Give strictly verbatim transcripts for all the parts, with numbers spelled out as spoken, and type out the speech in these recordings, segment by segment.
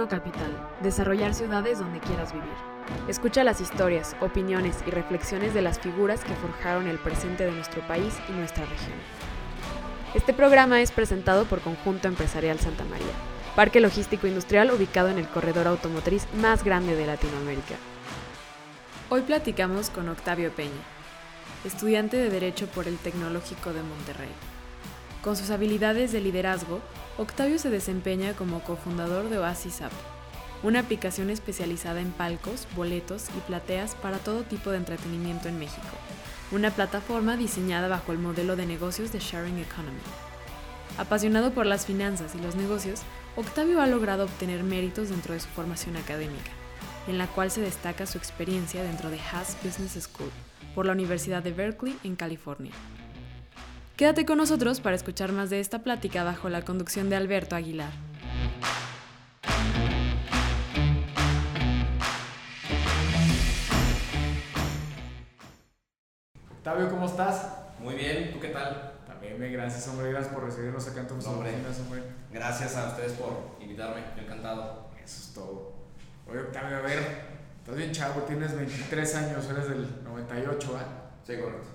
Uno Capital, desarrollar ciudades donde quieras vivir. Escucha las historias, opiniones y reflexiones de las figuras que forjaron el presente de nuestro país y nuestra región. Este programa es presentado por Conjunto Empresarial Santa María, parque logístico industrial ubicado en el corredor automotriz más grande de Latinoamérica. Hoy platicamos con Octavio Peña, estudiante de Derecho por el Tecnológico de Monterrey. Con sus habilidades de liderazgo, Octavio se desempeña como cofundador de Oasis App, una aplicación especializada en palcos, boletos y plateas para todo tipo de entretenimiento en México, una plataforma diseñada bajo el modelo de negocios de Sharing Economy. Apasionado por las finanzas y los negocios, Octavio ha logrado obtener méritos dentro de su formación académica, en la cual se destaca su experiencia dentro de Haas Business School, por la Universidad de Berkeley en California. Quédate con nosotros para escuchar más de esta plática bajo la conducción de Alberto Aguilar. Octavio, ¿cómo estás? Muy bien, ¿tú qué tal? También bien, gracias, hombre, gracias por recibirnos acá en tu oficina, hombre. Gracias a ustedes por invitarme, encantado. Eso es todo. Oye, Octavio, a ver, estás bien chavo, tienes veintitrés años, eres del noventa y ocho, ¿ah? Sí, correcto.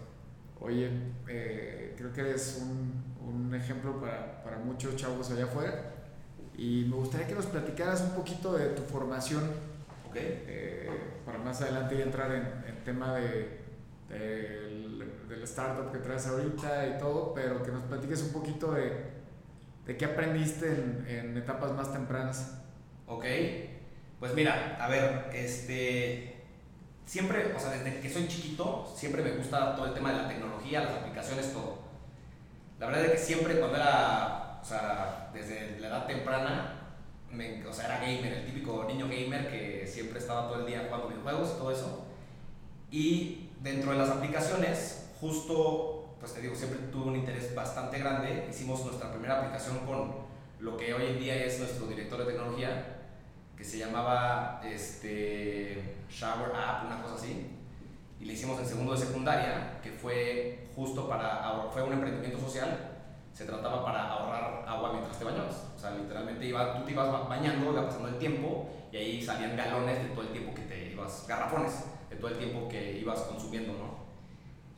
Oye, eh, creo que eres un, un ejemplo para, para muchos chavos allá afuera y me gustaría que nos platicaras un poquito de tu formación, okay. eh, para más adelante entrar en el tema de, de el, del startup que traes ahorita y todo, pero que nos platiques un poquito de, de qué aprendiste en, en etapas más tempranas. Ok, pues mira, a ver, este... siempre, o sea, desde que soy chiquito, siempre me gusta todo el tema de la tecnología, las aplicaciones, todo. La verdad es que siempre cuando era, o sea, desde la edad temprana, me, o sea, era gamer, el típico niño gamer que siempre estaba todo el día jugando videojuegos, todo eso. Y dentro de las aplicaciones, justo, pues te digo, siempre tuve un interés bastante grande. Hicimos nuestra primera aplicación con lo que hoy en día es nuestro director de tecnología, que se llamaba este, Shower App, una cosa así, y le hicimos en segundo de secundaria, que fue justo para, fue un emprendimiento social, se trataba para ahorrar agua mientras te bañabas, o sea, literalmente iba, tú te ibas bañando, iba pasando el tiempo, y ahí salían galones de todo el tiempo que te ibas, garrafones, de todo el tiempo que ibas consumiendo, ¿no?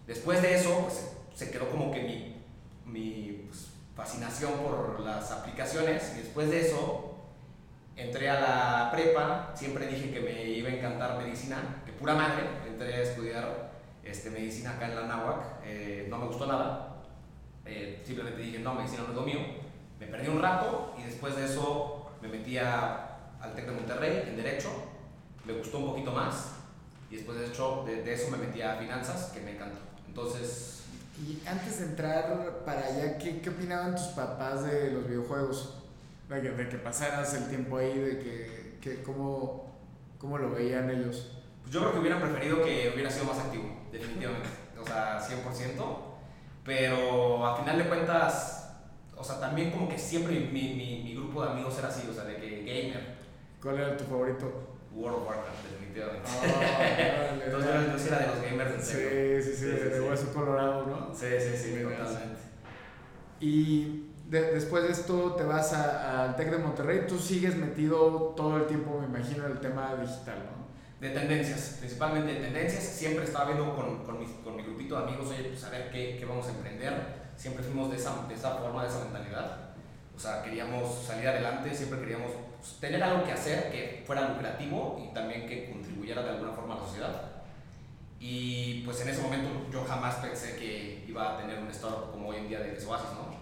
Después de eso, pues, se quedó como que mi, mi pues, fascinación por las aplicaciones, y después de eso, entré a la prepa, siempre dije que me iba a encantar medicina, que pura madre, entré a estudiar este, medicina acá en la Anáhuac, eh, no me gustó nada, eh, simplemente dije no, medicina no es lo mío, me perdí un rato y después de eso me metí a, al Tec de Monterrey en Derecho, me gustó un poquito más y después de, hecho, de, de eso me metí a Finanzas, que me encantó. Entonces, y antes de entrar para allá, ¿qué, qué opinaban tus papás de los videojuegos? De que, de que pasaras el tiempo ahí, de que, que cómo, cómo lo veían ellos. Pues yo creo que hubieran preferido que hubiera sido más activo, definitivamente, o sea, cien por ciento, pero a final de cuentas, o sea, también como que siempre mi, mi, mi grupo de amigos era así, o sea, de que gamer. ¿Cuál era tu favorito? World Warcraft, definitivamente. Oh, entonces yo, yo sí era de los gamers en serio. Sí, sí, sí, sí, de, sí, de hueso sí. Colorado, ¿no? Sí, sí, sí, sí, totalmente. Y... De, después de esto te vas al Tec de Monterrey, tú sigues metido todo el tiempo, me imagino, en el tema digital, ¿no? De tendencias, principalmente de tendencias, siempre estaba viendo con, con, mi, con mi grupito de amigos, oye, pues a ver qué, qué vamos a emprender, siempre fuimos de esa, de esa forma, de esa mentalidad, o sea, queríamos salir adelante, siempre queríamos pues, tener algo que hacer que fuera lucrativo y también que contribuyera de alguna forma a la sociedad. Y pues en ese momento yo jamás pensé que iba a tener un startup como hoy en día de Oasis, ¿no?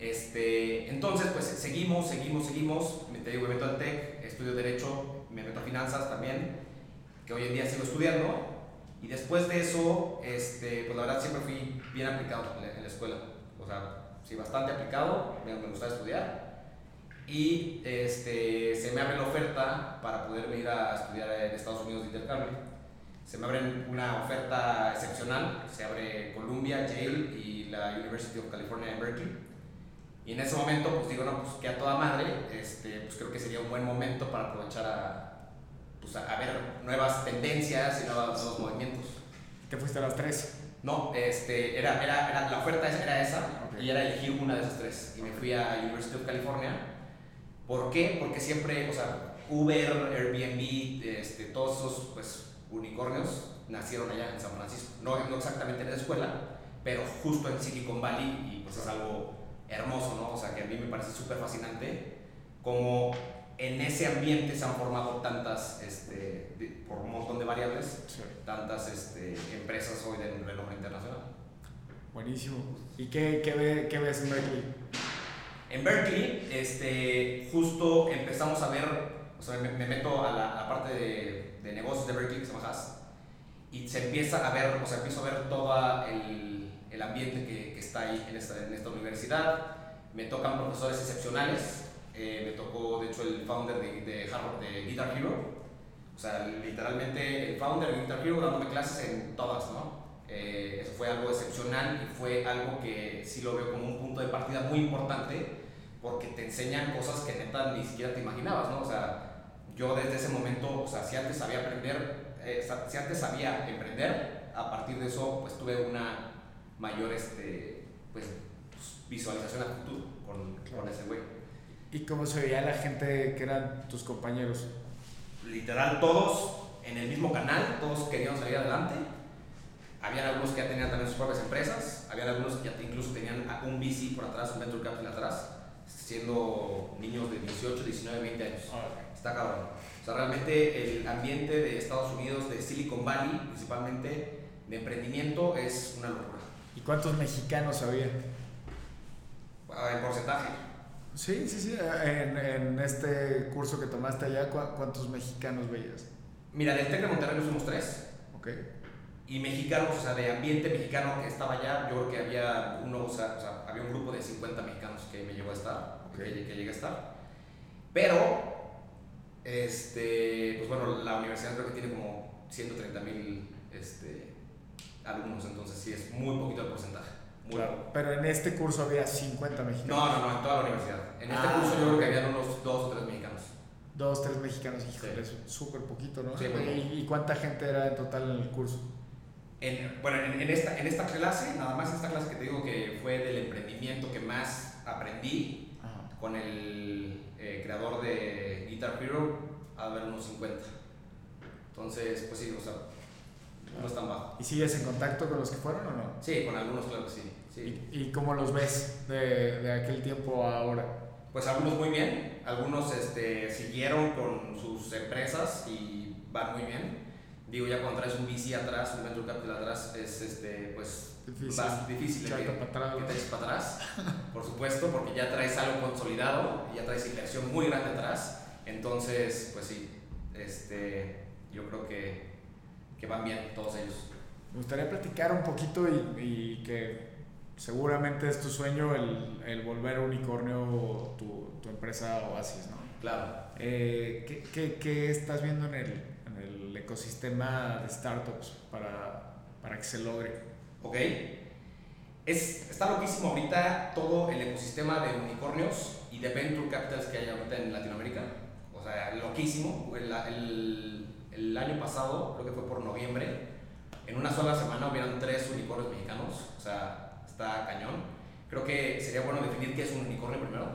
Este, entonces pues seguimos, seguimos, seguimos, me, te digo, me meto al T E C, estudio Derecho, me meto a Finanzas también, que hoy en día sigo estudiando, y después de eso, este, pues la verdad siempre fui bien aplicado en la escuela, o sea, sí, bastante aplicado, me, me gustaba estudiar, y este, se me abre la oferta para poderme ir a estudiar en Estados Unidos de intercambio, se me abre una oferta excepcional, se abre Columbia, Yale y la University of California en Berkeley. Y en ese momento, pues digo, no, pues que a toda madre, este, pues creo que sería un buen momento para aprovechar a, pues, a, a ver nuevas tendencias y nuevos, nuevos movimientos. ¿Te fuiste a las tres? No, este, era, era, era, la oferta era esa, okay. Y era elegir una de esas tres. Y okay. Me fui a University of California. ¿Por qué? Porque siempre, o sea, Uber, Airbnb, este, todos esos pues, unicornios nacieron allá en San Francisco, no, no exactamente en la escuela, pero justo en Silicon Valley, y pues es algo hermoso, ¿no? O sea, que a mí me parece súper fascinante como en ese ambiente se han formado tantas, este, de, por un montón de variables, sí. tantas este, empresas hoy de renombre internacional. Buenísimo. ¿Y qué, qué, qué ves en Berkeley? En Berkeley, este, justo empezamos a ver, o sea, me, me meto a la, a la parte de, de negocios de Berkeley, que se llama Haas, y se empieza a ver, o sea, empiezo a ver todo el, el ambiente que, que está ahí en esta, en esta universidad. Me tocan profesores excepcionales. Eh, me tocó, de hecho, el founder de, de Harvard, de Guitar Hero. O sea, literalmente el founder de Guitar Hero dándome clases en todas, ¿no? Eh, eso fue algo excepcional y fue algo que sí lo veo como un punto de partida muy importante, porque te enseñan cosas que neta ni siquiera te imaginabas, ¿no? O sea, yo desde ese momento, o sea, si antes sabía aprender, eh, si antes sabía emprender, a partir de eso, pues tuve una mayor este, pues, visualización a futuro con, claro. con ese güey. ¿Y cómo se veía la gente que eran tus compañeros? Literal, todos en el mismo canal, todos querían salir adelante. Habían algunos que ya tenían también sus propias empresas, habían algunos que ya incluso tenían un V C por atrás, un Venture Capital atrás, siendo niños de dieciocho, diecinueve, veinte años. Está cabrón. O sea, realmente el ambiente de Estados Unidos, de Silicon Valley, principalmente de emprendimiento, es una locura. ¿Y cuántos mexicanos había? En porcentaje. Sí, sí, sí. En, en este curso que tomaste allá, ¿cuántos mexicanos veías? Mira, del Tec de Monterrey somos tres. Ok. Y mexicanos, o sea, de ambiente mexicano que estaba allá, yo creo que había uno, o sea, o sea había un grupo de cincuenta mexicanos que me llegó a estar, okay. que, que llegué a estar. Pero, este, pues bueno, la universidad creo que tiene como ciento treinta mil este, alumnos, entonces sí es muy poquito el porcentaje. Claro, pero en este curso había cincuenta mexicanos. No, no, no, en toda la universidad. En este ah, curso yo creo que habían unos dos o tres mexicanos. Dos, tres mexicanos, híjole, sí. Súper poquito, ¿no? Sí, ¿Y, ¿Y cuánta gente era en total en el curso? En, bueno, en, en, esta, en esta clase, nada más esta clase que te digo que fue del emprendimiento que más aprendí. Ajá. Con el eh, creador de Guitar Hero, a ver unos cincuenta. Entonces, pues sí, o sea, no es tan bajo. ¿Y sigues en contacto con los que fueron o no? Sí, con algunos, claro que sí. Sí. ¿Y, ¿Y cómo los ves de, de aquel tiempo a ahora? Pues algunos muy bien, algunos este, siguieron con sus empresas y van muy bien. Digo, ya cuando traes un V C atrás, un Venture Capital atrás, es este, pues, difícil, más difícil que, para que te eches para atrás, por supuesto, porque ya traes algo consolidado, ya traes inversión muy grande atrás. Entonces, pues sí, este, yo creo que, que van bien todos ellos. Me gustaría platicar un poquito y, y que seguramente es tu sueño el, el volver unicornio tu, tu empresa Oasis, ¿no? Claro. Eh, ¿qué, qué, ¿Qué estás viendo en el, en el ecosistema de startups para, para que se logre? Ok. Es, está loquísimo ahorita todo el ecosistema de unicornios y de venture capitals que hay ahorita en Latinoamérica. O sea, loquísimo. El, el, el año pasado, creo que fue por noviembre, en una sola semana hubieron tres unicornios mexicanos. O sea, está cañón. Creo que sería bueno definir qué es un unicornio primero.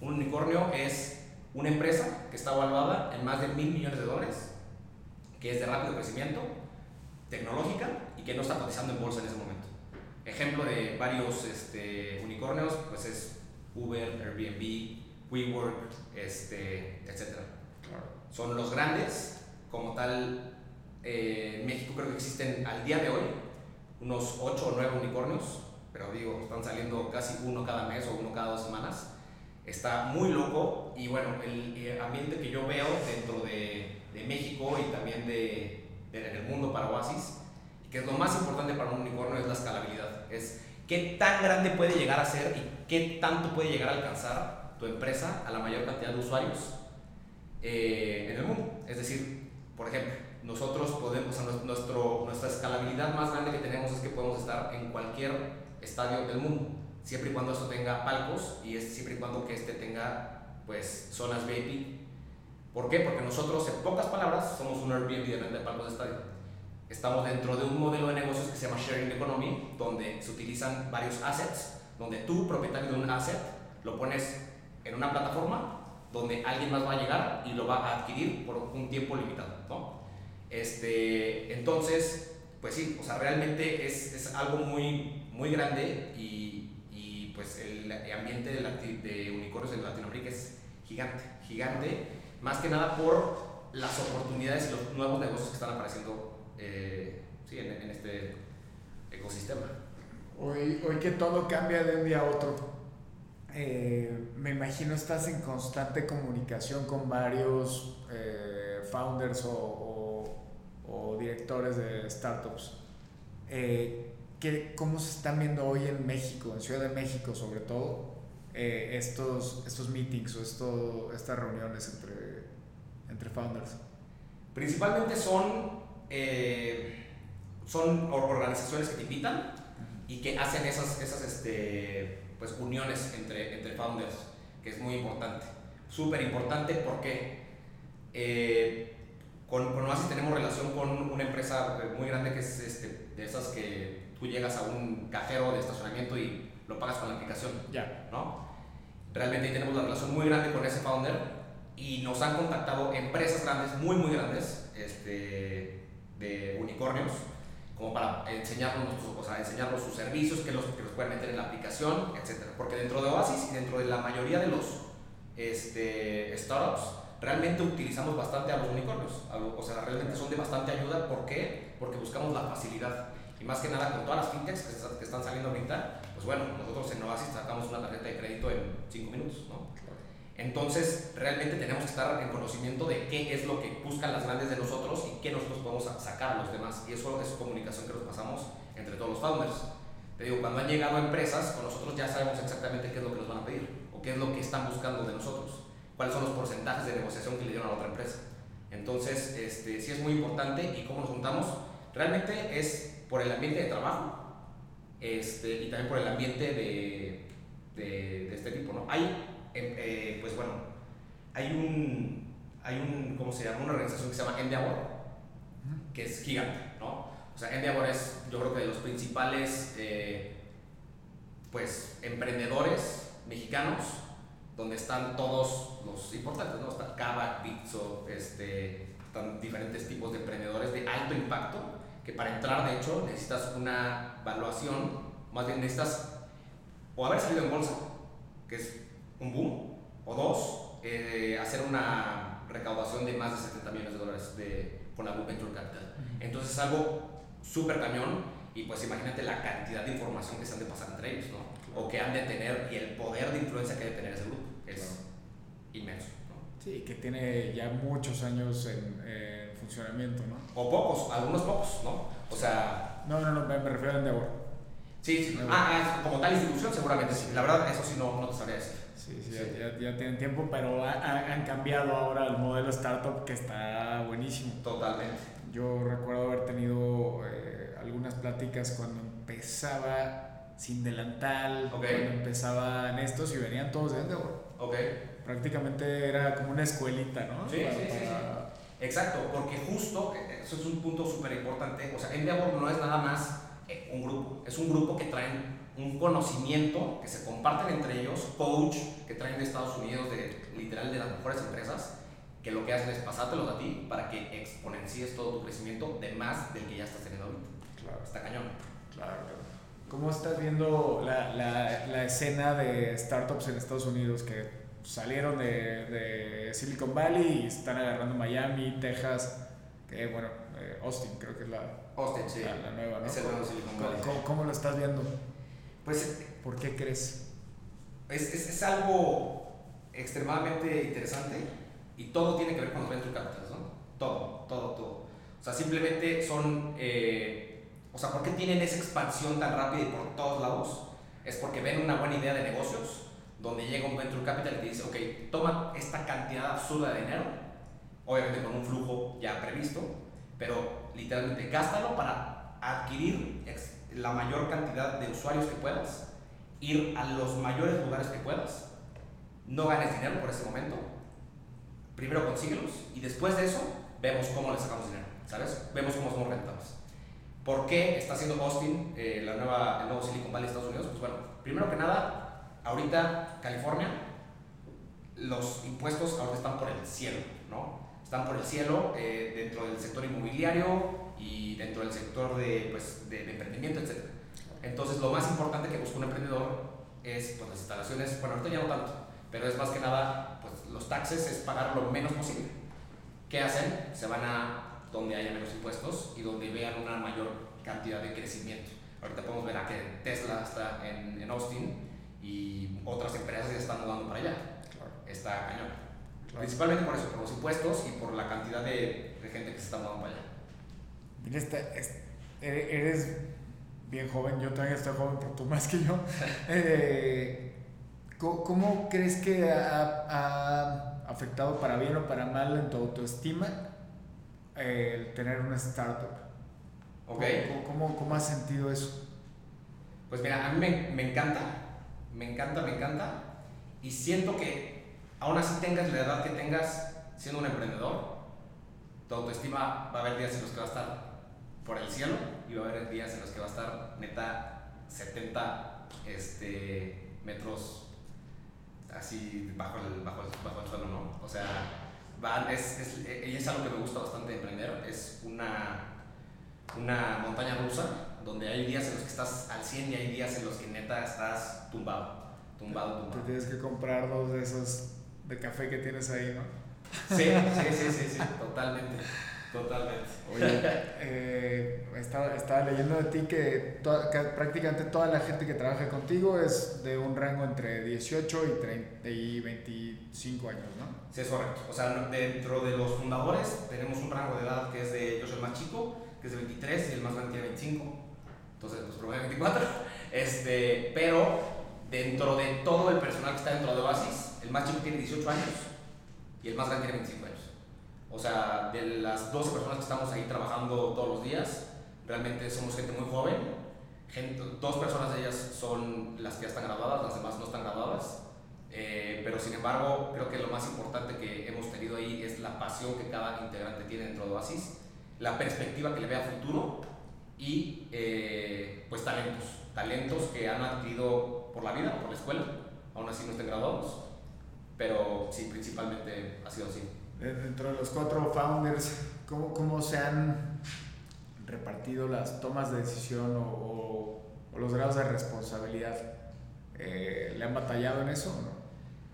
Un unicornio es una empresa que está valuada en más de mil millones de dólares, que es de rápido crecimiento, tecnológica y que no está cotizando en bolsa en ese momento. Ejemplo de varios este, unicornios pues es Uber, Airbnb, WeWork, este, etcétera. Son los grandes. Como tal, eh, en México creo que existen al día de hoy unos ocho o nueve unicornios, pero digo, están saliendo casi uno cada mes o uno cada dos semanas. Está muy loco y bueno, el ambiente que yo veo dentro de, de México y también de, de, en el mundo para Oasis, que es lo más importante para un unicornio, es la escalabilidad. Es qué tan grande puede llegar a ser y qué tanto puede llegar a alcanzar tu empresa a la mayor cantidad de usuarios eh, en el mundo. Es decir, por ejemplo, nosotros podemos, o sea, nuestro, nuestra escalabilidad más grande que tenemos es que podemos estar en cualquier estadio del mundo, siempre y cuando esto tenga palcos y es siempre y cuando que este tenga pues zonas V I P. ¿Por qué? Porque nosotros, en pocas palabras, somos un Airbnb de renta de palcos de estadio. Estamos dentro de un modelo de negocios que se llama Sharing Economy, donde se utilizan varios assets, donde tú, propietario de un asset, lo pones en una plataforma donde alguien más va a llegar y lo va a adquirir por un tiempo limitado, ¿no? Este, entonces, pues sí, o sea, realmente es, es algo muy, muy grande y, y pues el ambiente de, lati- de unicornios en Latinoamérica es gigante, gigante, más que nada por las oportunidades y los nuevos negocios que están apareciendo eh, sí, en, en este ecosistema. Hoy, hoy que todo cambia de un día a otro. Eh, me imagino estás en constante comunicación con varios eh, founders o, o, o directores de startups. Eh, ¿qué, ¿Cómo se están viendo hoy en México, en Ciudad de México sobre todo, eh, estos, estos meetings o esto, estas reuniones entre, entre founders? Principalmente son, eh, son organizaciones que te invitan y que hacen esas... esas este, pues uniones entre, entre founders, que es muy importante, súper importante porque eh, con, con Oasis tenemos relación con una empresa muy grande que es este, de esas que tú llegas a un cajero de estacionamiento y lo pagas con la aplicación, yeah. ¿no? Realmente tenemos la relación muy grande con ese founder y nos han contactado empresas grandes, muy muy grandes, este, de unicornios, como para enseñarnos, o sea, enseñarnos sus servicios, que los, que los pueden meter en la aplicación, etcétera. Porque dentro de Oasis y dentro de la mayoría de los este, startups, realmente utilizamos bastante a los unicornios. A lo, o sea, realmente son de bastante ayuda. ¿Por qué? Porque buscamos la facilidad. Y más que nada, con todas las fintechs que, que están saliendo ahorita, pues bueno, nosotros en Oasis sacamos una tarjeta de crédito en cinco minutos, ¿no? Entonces, realmente tenemos que estar en conocimiento de qué es lo que buscan las grandes de nosotros y qué nosotros podemos sacar a los demás. Y eso es comunicación que nos pasamos entre todos los founders. Te digo, cuando han llegado empresas, con nosotros ya sabemos exactamente qué es lo que nos van a pedir o qué es lo que están buscando de nosotros, cuáles son los porcentajes de negociación que le dieron a la otra empresa. Entonces, este, sí es muy importante. Y cómo nos juntamos, realmente es por el ambiente de trabajo este, y también por el ambiente de, de, de este tipo, ¿no? Hay... Eh, eh, pues bueno, hay un, hay un, ¿cómo se llama? Una organización que se llama Endeavor, que es gigante, ¿no? O sea, Endeavor es, yo creo que de los principales, eh, pues, emprendedores mexicanos, donde están todos los importantes, ¿no? Está Cava, Bitso, este, están diferentes tipos de emprendedores de alto impacto, que para entrar, de hecho, necesitas una evaluación, más bien necesitas, o haber salido en bolsa, que es un boom, o dos, eh, hacer una recaudación de más de setenta millones de dólares de, con la Venture Capital. Entonces es algo súper cañón y pues imagínate la cantidad de información que se han de pasar entre ellos, ¿no? Claro. O que han de tener y el poder de influencia que ha de tener ese grupo es claro. Inmenso, ¿no? Sí, que tiene ya muchos años en eh, funcionamiento, ¿no? O pocos, algunos pocos, ¿no? O sea... No, no, no, me refiero a Endeavor. Sí, sí. Endeavor. Ah, como tal institución seguramente sí. La verdad, eso sí no, no te sabría decir. Sí, sí, sí. Ya, ya tienen tiempo, pero ha, ha, han cambiado ahora el modelo startup que está buenísimo. Totalmente. Yo recuerdo haber tenido eh, algunas pláticas cuando empezaba sin delantal, okay. Cuando empezaban estos y venían todos de Endeavor. Okay. Prácticamente era como una escuelita, ¿no? Sí, para, sí, sí, para... sí. Exacto, porque justo, eso es un punto súper importante, o sea, Endeavor no es nada más un grupo, es un grupo que traen un conocimiento que se comparten entre ellos, coach que traen de Estados Unidos, de, literal de las mejores empresas, que lo que hacen es pasártelos a ti para que exponencies todo tu crecimiento de más del que ya estás teniendo ahorita. Claro. Está cañón. Claro. ¿Cómo estás viendo la, la, la escena de startups en Estados Unidos que salieron de, de Silicon Valley y están agarrando Miami, Texas, que bueno, eh, Austin creo que es la, Austin, sí. la, la nueva, ¿no? Es el nuevo Silicon Valley. ¿Cómo, cómo lo estás viendo? Pues, ¿por qué crees? Es, es, es algo extremadamente interesante y todo tiene que ver con los venture capitals, ¿no? Todo, todo, todo. O sea, simplemente son... Eh, o sea, ¿por qué tienen esa expansión tan rápida y por todos lados? Es porque ven una buena idea de negocios donde llega un venture capital y te dice, ok, toma esta cantidad absurda de dinero, obviamente con un flujo ya previsto, pero literalmente gástalo para adquirir... Ex- la mayor cantidad de usuarios que puedas, ir a los mayores lugares que puedas, no ganes dinero por ese momento, primero consíguelos y después de eso vemos cómo le sacamos dinero, ¿sabes? Vemos cómo somos rentables. ¿Por qué está haciendo Austin, eh, la nueva, el nuevo Silicon Valley de Estados Unidos? Pues bueno, primero que nada, ahorita California los impuestos ahora están por el cielo, ¿no? Están por el cielo eh, dentro del sector inmobiliario y dentro del sector de, pues, de, de emprendimiento, etcétera. Entonces, lo más importante que busca un emprendedor es, pues, las instalaciones. Bueno, ahorita ya no tanto, pero es más que nada, pues, los taxes es pagar lo menos posible. ¿Qué hacen? Se van a donde haya menos impuestos y donde vean una mayor cantidad de crecimiento. Ahorita podemos ver a que Tesla está en, en Austin y otras empresas ya están mudando para allá. Claro. Está cañón. Claro. Principalmente por eso, por los impuestos y por la cantidad de, de gente que se está mudando para allá. Mira, esta, esta, eres bien joven, yo también estoy joven, pero tú más que yo. eh, ¿cómo, ¿Cómo crees que ha, ha afectado para bien o para mal en tu autoestima el tener una startup? Okay. ¿Cómo, cómo, ¿Cómo has sentido eso? Pues mira, a mí me, me encanta, me encanta, me encanta y siento que aún así tengas la edad que tengas siendo un emprendedor, tu autoestima va a haber días en los que va a estar por el cielo y va a haber días en los que va a estar neta setenta este, metros así bajo el, bajo el, bajo el suelo, ¿no? O sea, va, es, es, es algo que me gusta bastante emprender, es una... una montaña rusa donde hay días en los que estás al cien y hay días en los que neta estás tumbado, tumbado, tumbado. Te tienes que comprar dos de esos de café que tienes ahí, ¿no? Sí, sí, sí, sí, sí, totalmente, totalmente. Oye, eh, estaba, estaba leyendo de ti que, toda, que prácticamente toda la gente que trabaja contigo es de un rango entre dieciocho y treinta y veinticinco años, ¿no? Sí, es correcto. O sea, dentro de los fundadores tenemos un rango de edad que es de, yo soy el más chico, que es de veintitrés y el más grande tiene veinticinco, entonces pues probé veinticuatro, este, pero dentro de todo el personal que está dentro de Oasis, el más chico tiene dieciocho años y el más grande tiene veinticinco años. O sea, de las doce personas que estamos ahí trabajando todos los días, realmente somos gente muy joven, gente, dos personas de ellas son las que ya están graduadas, las demás no están graduadas, eh, pero sin embargo creo que lo más importante que hemos tenido ahí es la pasión que cada integrante tiene dentro de Oasis, la perspectiva que le vea futuro y eh, pues talentos, talentos que han adquirido por la vida, por la escuela, aún así no estén graduados, pero sí, principalmente ha sido así. Dentro de los cuatro founders, ¿cómo, cómo se han repartido las tomas de decisión o, o, o los grados de responsabilidad? Eh, ¿Le han batallado en eso o no?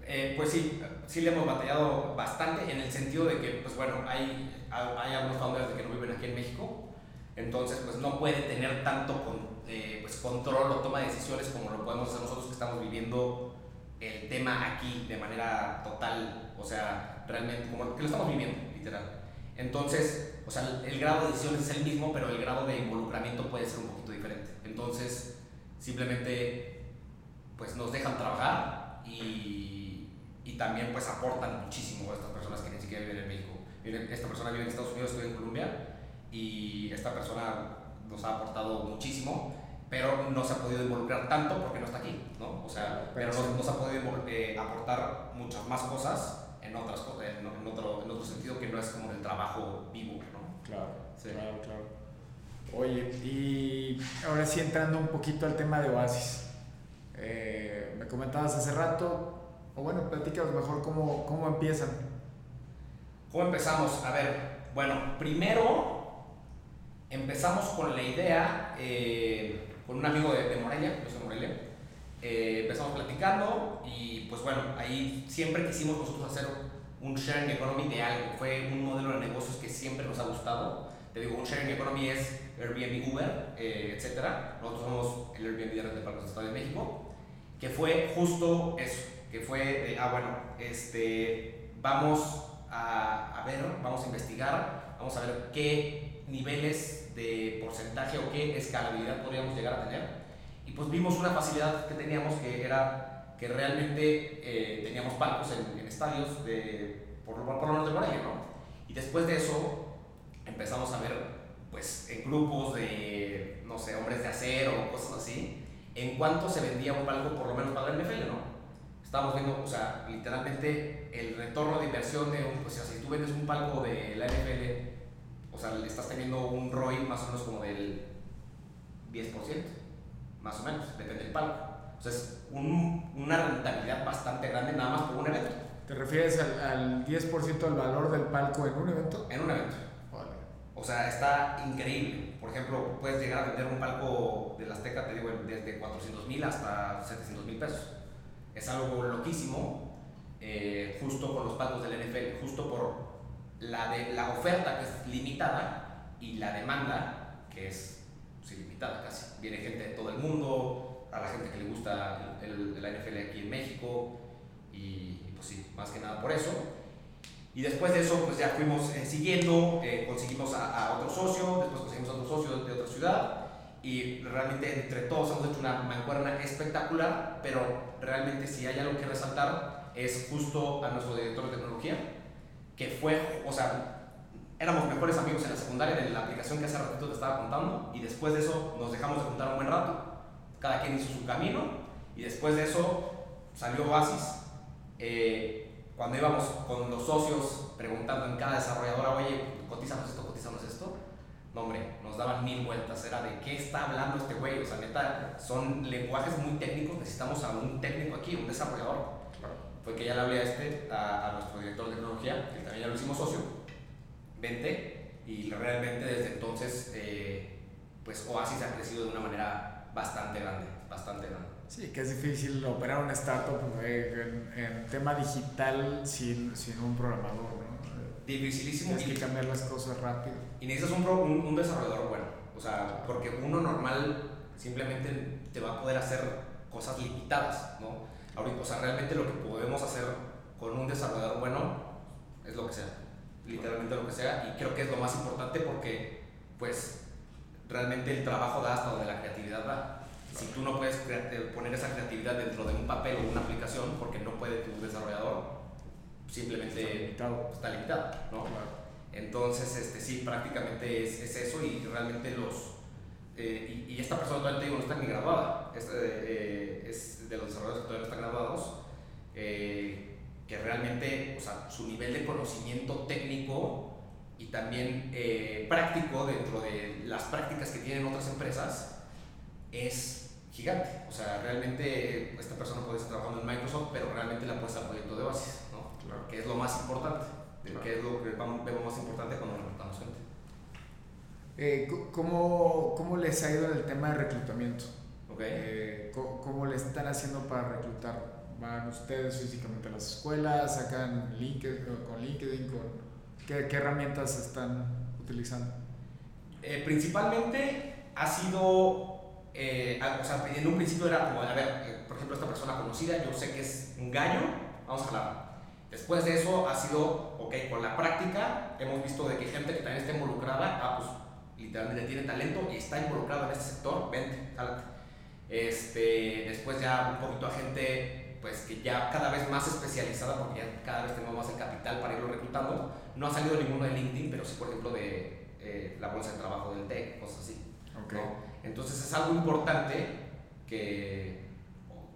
Eh, pues sí, sí le hemos batallado bastante en el sentido de que, pues bueno, hay, hay algunos founders de que no viven aquí en México, entonces pues no pueden tener tanto con, eh, pues, control o toma de decisiones como lo podemos hacer nosotros que estamos viviendo el tema aquí de manera total, o sea, realmente como que lo estamos viviendo, literal. Entonces, o sea, el, el grado de decisión es el mismo, pero el grado de involucramiento puede ser un poquito diferente. Entonces, simplemente, pues nos dejan trabajar y y también pues aportan muchísimo a estas personas que ni siquiera viven en México. Esta persona vive en Estados Unidos, estoy en Columbia y esta persona nos ha aportado muchísimo, pero no se ha podido involucrar tanto porque no está aquí, ¿no? O sea, pero nos, nos ha podido eh, aportar muchas más cosas en, otras, en, en, otro, en otro sentido que no es como el trabajo vivo, ¿no? Claro, sí. claro, claro. Oye, y ahora sí entrando un poquito al tema de Oasis. Eh, me comentabas hace rato, o bueno, platícanos mejor cómo, cómo empiezan. ¿Cómo empezamos? A ver, bueno, primero empezamos con la idea, eh, con un amigo de, de Morelia, yo soy Morelia, eh, empezamos platicando y pues bueno, ahí siempre quisimos nosotros hacer un sharing economy de algo, fue un modelo de negocios que siempre nos ha gustado. Te digo, un sharing economy es Airbnb, Uber, eh, etcétera. Nosotros somos el Airbnb de Parque del Estado de México, que fue justo eso. Que fue de, ah, bueno, este, vamos a, a ver, vamos a investigar, vamos a ver qué niveles de porcentaje o qué escalabilidad podríamos llegar a tener. Y pues vimos una facilidad que teníamos que era que realmente eh, teníamos palcos en, en estadios de, por lo menos de Morelia, ¿no? Y después de eso empezamos a ver, pues, en grupos de, no sé, hombres de acero o cosas así, en cuánto se vendía un palco por lo menos para la N F L, ¿no? Estamos viendo, o sea, literalmente el retorno de inversión de un, o sea, si tú vendes un palco de la N F L, o sea, le estás teniendo un R O I más o menos como del diez por ciento, más o menos, depende del palco. O sea, es un, una rentabilidad bastante grande nada más por un evento. ¿Te refieres al, al diez por ciento del valor del palco en un evento? En un evento. Vale. O sea, está increíble. Por ejemplo, puedes llegar a vender un palco del Azteca, te digo, desde cuatrocientos mil hasta setecientos mil pesos. Es algo loquísimo, eh, justo con los palcos del N F L, justo por la, de, la oferta que es limitada y la demanda que es pues, ilimitada casi. Viene gente de todo el mundo, a la gente que le gusta la N F L aquí en México. Y pues sí, más que nada por eso. Y después de eso, pues ya fuimos eh, siguiendo, eh, conseguimos a, a otro socio, después conseguimos a otro socio de, de otra ciudad. Y realmente entre todos hemos hecho una mancuerna espectacular, pero realmente si hay algo que resaltar es justo a nuestro director de tecnología, que fue, o sea, éramos mejores amigos en la secundaria, en la aplicación que hace ratito te estaba contando, y después de eso nos dejamos de juntar un buen rato, cada quien hizo su camino, y después de eso salió Oasis. Eh, cuando íbamos con los socios preguntando en cada desarrolladora, oye, cotízanos esto, cotízanos esto, no hombre, nos daban mil vueltas, era de qué está hablando este güey, o sea, neta, son lenguajes muy técnicos, necesitamos a un técnico aquí, un desarrollador. Claro. Fue que ya le hablé a este, a, a nuestro director de tecnología, que también ya lo hicimos socio, vente, y realmente desde entonces, eh, pues Oasis ha crecido de una manera bastante grande, bastante grande. Sí, que es difícil operar una startup en, en tema digital sin, sin un programador, ¿no? Dificilísimo. Tienes que cambiar las cosas rápido. Y necesitas un, un, un desarrollador bueno, o sea, porque uno normal simplemente te va a poder hacer cosas limitadas, ¿no? Ahorita, o sea, realmente lo que podemos hacer con un desarrollador bueno es lo que sea, literalmente lo que sea, y creo que es lo más importante porque, pues, realmente el trabajo da hasta donde la creatividad va. Si tú no puedes poner esa creatividad dentro de un papel o una aplicación, porque no puede tu desarrollador, simplemente está limitado, está limitado, ¿no? Claro. Entonces, este, sí, prácticamente es, es eso y realmente los... Eh, y, y esta persona todavía, te digo, no está ni graduada, es, eh, es de los desarrolladores que todavía no están graduados, eh, que realmente, o sea, su nivel de conocimiento técnico y también eh, práctico dentro de las prácticas que tienen otras empresas es gigante, o sea, realmente esta persona puede estar trabajando en Microsoft, pero realmente la puede estar poniendo de Oasis, ¿no? Claro. Que es lo más importante, claro. Que es lo que vemos más importante cuando reclutamos gente. Eh, ¿cómo, ¿Cómo les ha ido el tema de reclutamiento? Okay. Eh, ¿cómo, ¿Cómo le están haciendo para reclutar? ¿Van ustedes físicamente a las escuelas? ¿Sacan LinkedIn, con LinkedIn? Con, ¿qué, ¿Qué herramientas están utilizando? Eh, principalmente ha sido... Eh, o sea, en un principio era como, a ver, eh, por ejemplo, esta persona conocida, yo sé que es un gallo, vamos a hablar. Después de eso ha sido, ok, con la práctica hemos visto de que gente que también está involucrada, ah, pues literalmente tiene talento y está involucrada en este sector, vente, jálate. Este, después ya un poquito a gente, pues que ya cada vez más especializada, porque ya cada vez tenemos más el capital para irlo reclutando. No ha salido ninguno de LinkedIn, pero sí, por ejemplo, de eh, la bolsa de trabajo del T E C, cosas así. Okay. ¿No? Entonces es algo importante que,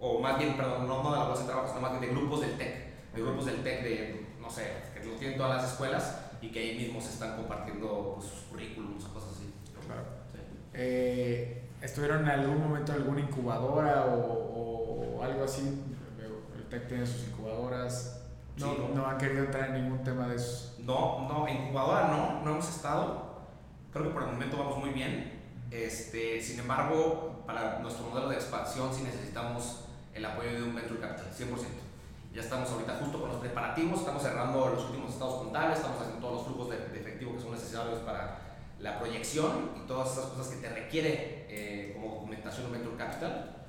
o, o más bien, perdón, no, no de la bolsa de trabajo, sino más bien de grupos del T E C, de grupos del T E C de, no sé, que lo tienen todas las escuelas y que ahí mismo se están compartiendo pues, sus currículums o cosas así. Claro. Sí. Eh, ¿Estuvieron en algún momento en alguna incubadora o, o algo así? El T E C tiene sus incubadoras. No, sí, no, no han querido entrar en ningún tema de eso. No, no, incubadora no, no hemos estado. Creo que por el momento vamos muy bien. Este, sin embargo, para nuestro modelo de expansión sí necesitamos el apoyo de un venture capital, cien por ciento. Ya estamos ahorita justo con los preparativos, estamos cerrando los últimos estados contables, estamos haciendo todos los flujos de, de efectivo que son necesarios para la proyección y todas esas cosas que te requiere eh, como documentación un venture capital.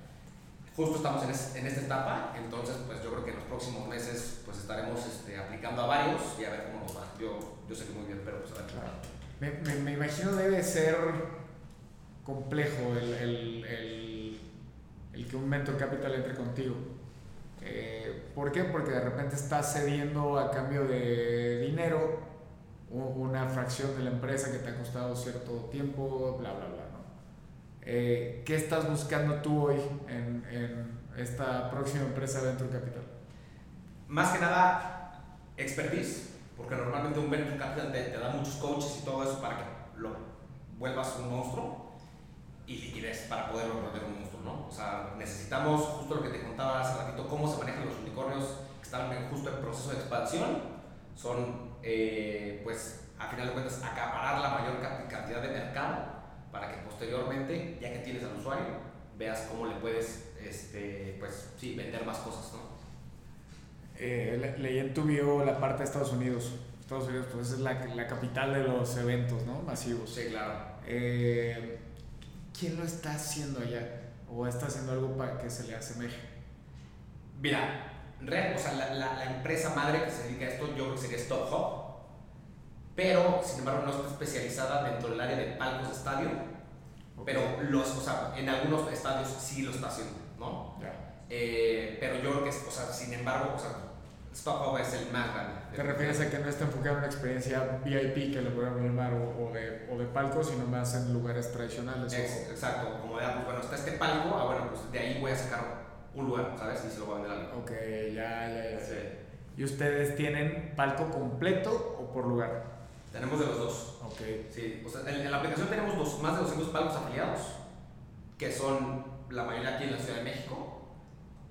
Justo estamos en, es, en esta etapa, entonces pues yo creo que en los próximos meses pues estaremos este, aplicando a varios y a ver cómo nos va. Yo, yo sé que muy bien, pero pues a ver. Claro. Me, me, me imagino debe ser... complejo el, el, el, el que un venture capital entre contigo. Eh, ¿Por qué? Porque de repente estás cediendo a cambio de dinero una fracción de la empresa que te ha costado cierto tiempo, bla, bla, bla, ¿no? Eh, ¿Qué estás buscando tú hoy en, en esta próxima empresa de venture capital? Más que nada, expertise, porque normalmente un venture capital te, te da muchos coaches y todo eso para que lo vuelvas un monstruo. Y liquidez para poder volver un monstruo, ¿no? O sea, necesitamos, justo lo que te contaba hace ratito, cómo se manejan los unicornios, están en justo en proceso de expansión, son, eh, pues, a final de cuentas, acaparar la mayor cantidad de mercado para que posteriormente, ya que tienes al usuario, veas cómo le puedes, este, pues, sí, vender más cosas, ¿no? Eh, le, leí en tu bio la parte de Estados Unidos. Estados Unidos, pues, es la, la capital de los eventos, ¿no? Masivos. Sí, claro. Eh, ¿Quién lo está haciendo allá? ¿O está haciendo algo para que se le asemeje? Mira, re, o sea, la, la, la empresa madre que se dedica a esto, yo creo que sería Stop Hop, pero sin embargo no está especializada dentro del área de palcos de estadio, okay. Pero los, o sea, en algunos estadios sí lo está haciendo, ¿no? Yeah. Eh, pero yo creo que, o sea, sin embargo, o sea, Stop Hop es el más grande. ¿Te refieres a que no está enfocado en una experiencia V I P que le podemos llamar o, o, de, o de palco, sino más en lugares tradicionales? Es, exacto, como de, pues bueno, está este palco, ah, bueno, pues de ahí voy a sacar un lugar, ¿sabes? Y se lo voy a vender a alguien. Ok, ya, ya, ya. Sí. ¿Y ustedes tienen palco completo o por lugar? Tenemos de los dos. Ok. Sí, o sea, en, en la aplicación tenemos dos, más de doscientos palcos afiliados, que son la mayoría aquí en la Ciudad de México,